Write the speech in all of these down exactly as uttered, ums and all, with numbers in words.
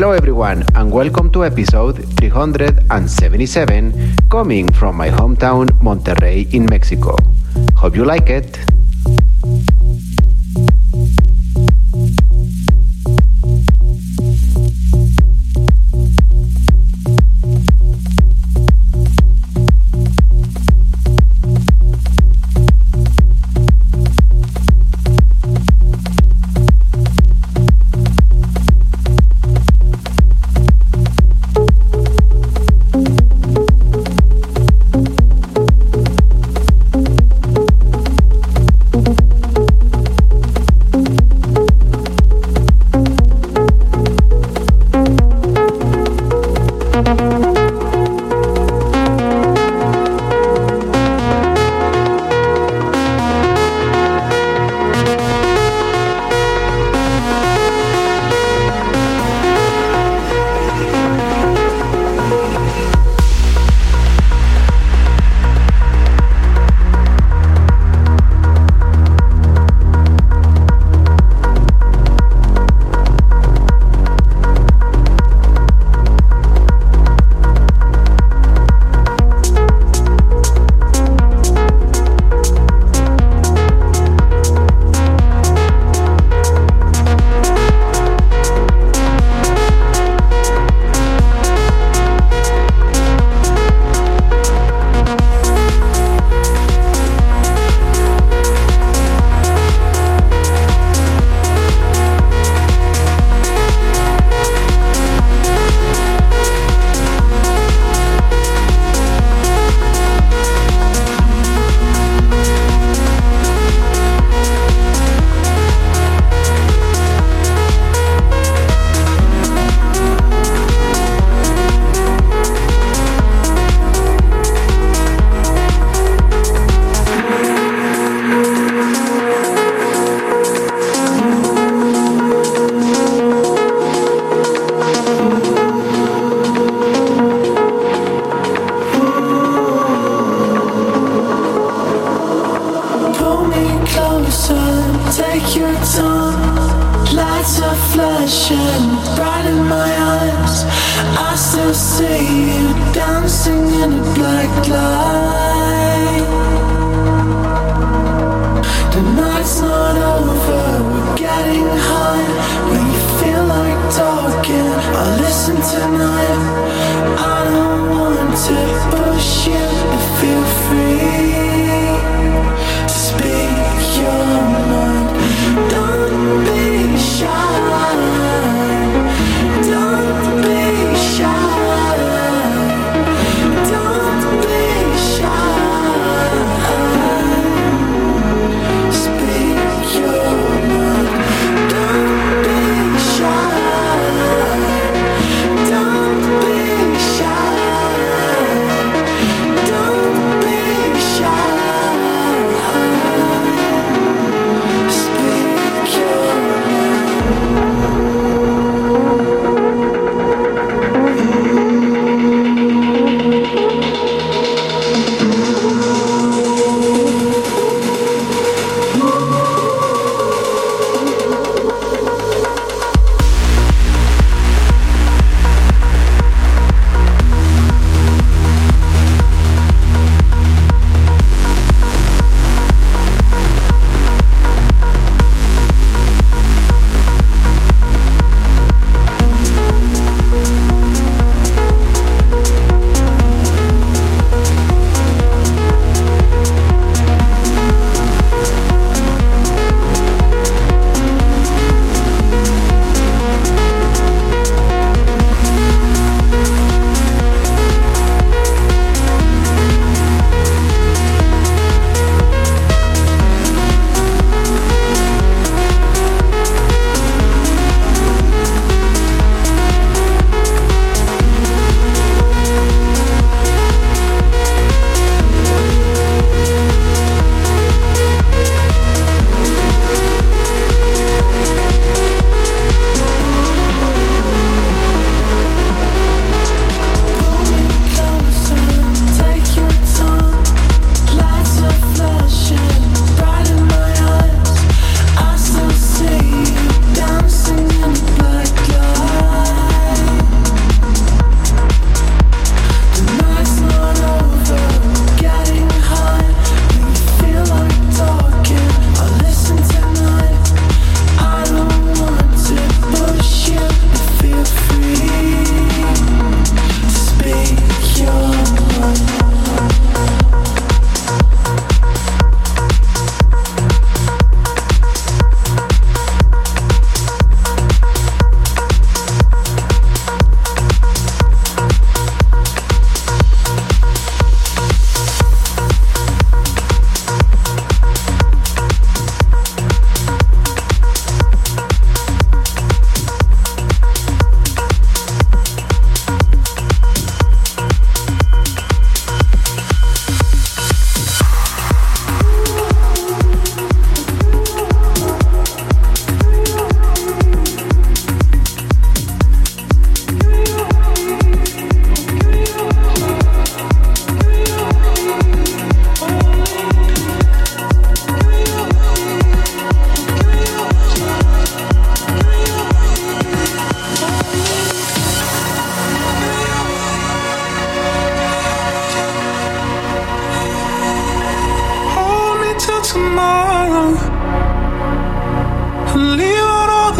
Hello everyone and welcome to episode three hundred seventy-seven, coming from my hometown Monterrey in Mexico. Hope you like it.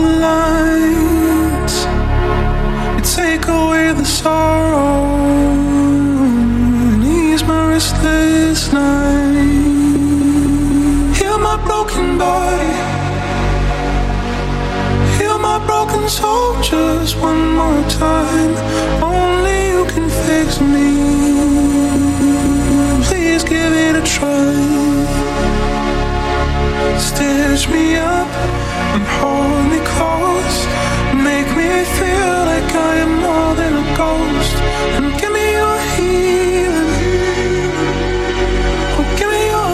the lights, you take away the sorrow and ease my restless night. Heal my broken body, heal my broken soul just one more time. Only you can fix me, please give it a try. Stitch me up and hold me close, make me feel like I am more than a ghost. And give me your healing, oh give me your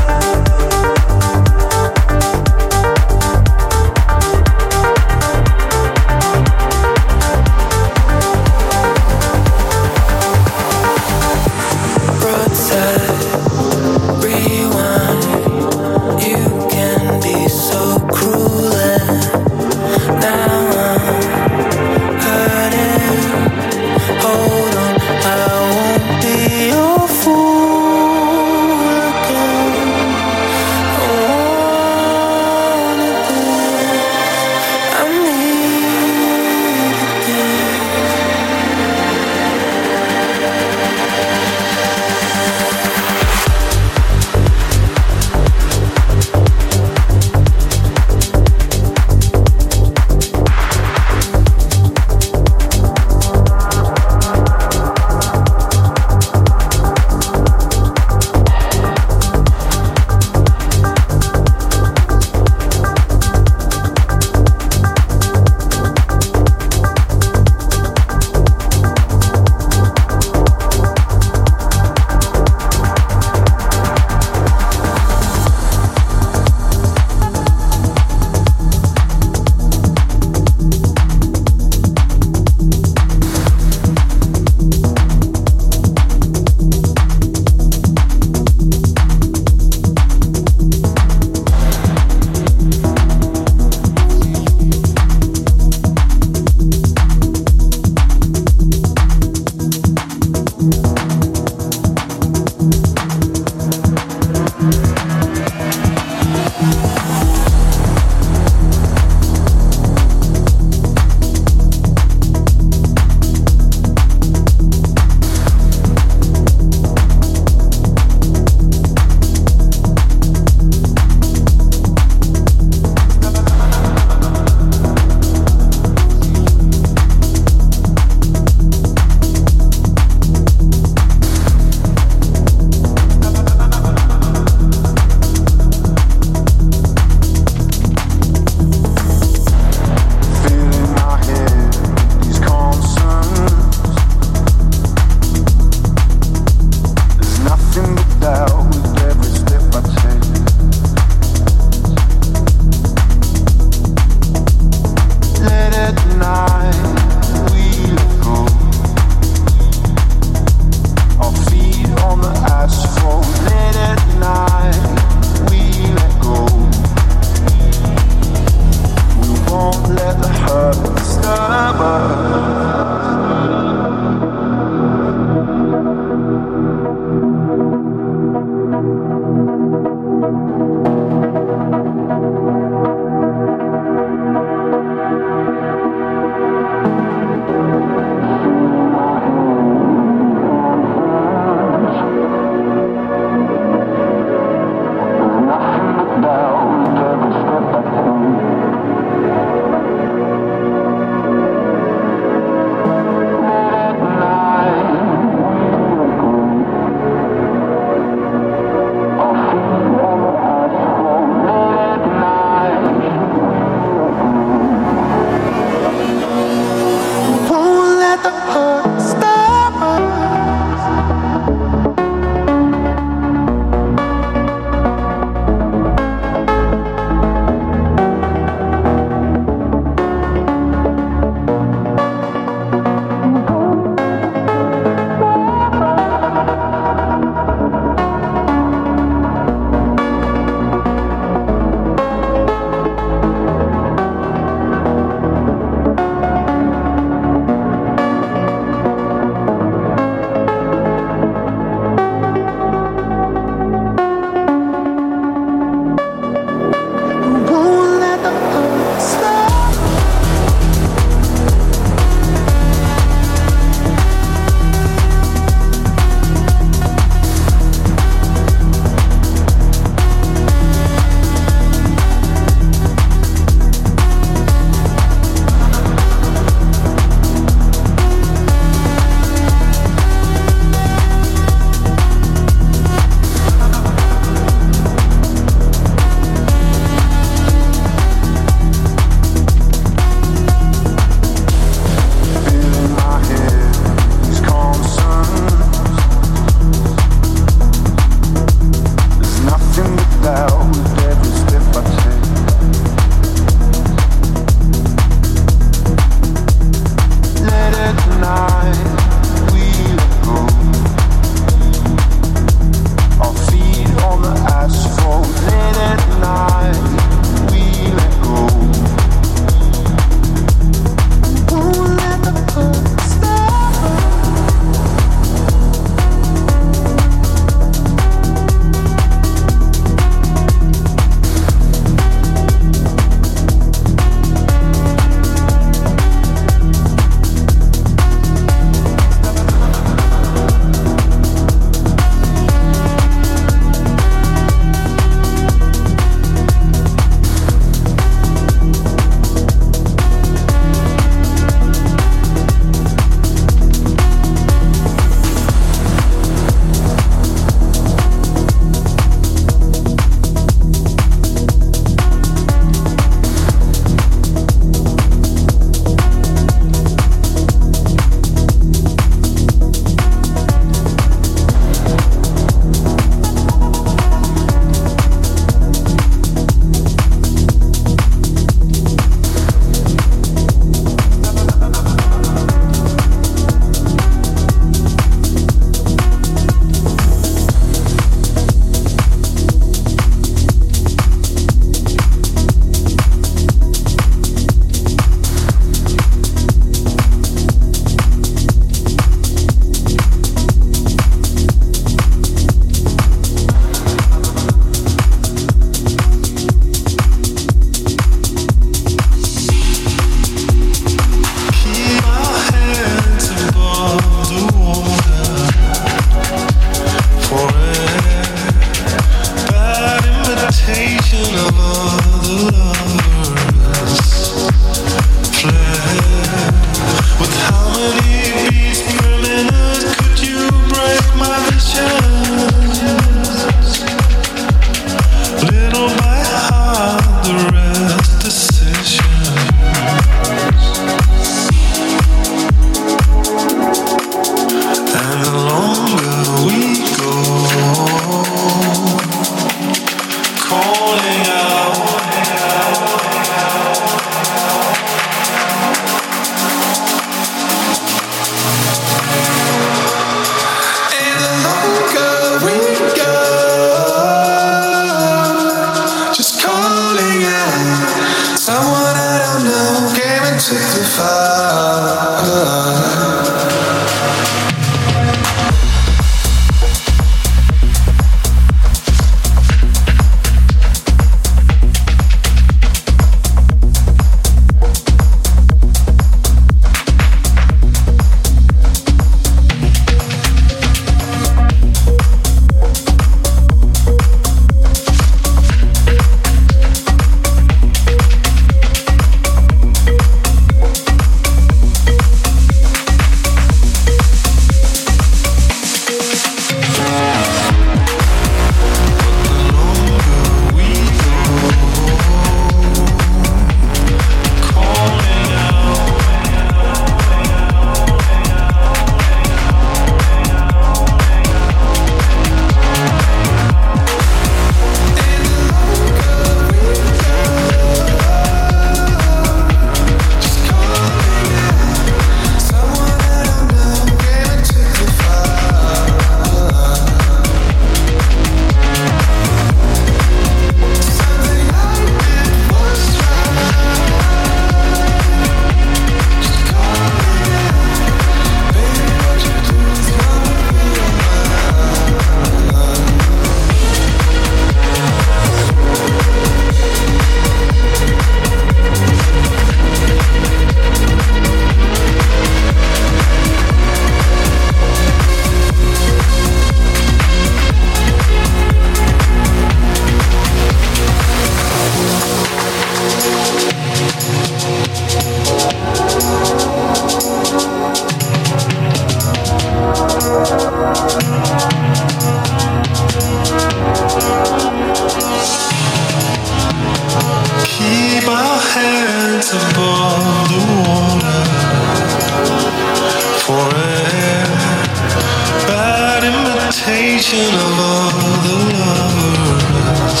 reflection of all the lovers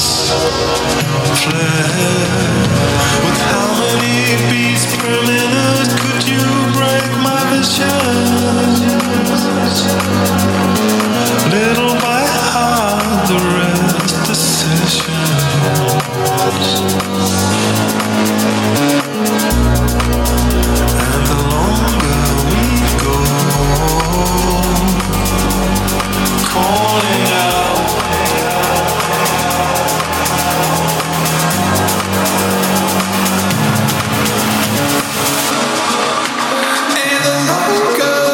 fled. With how many beats per minute could you break my vision? Little by heart, the rest decisions. And the longer we go, calling out, and the longer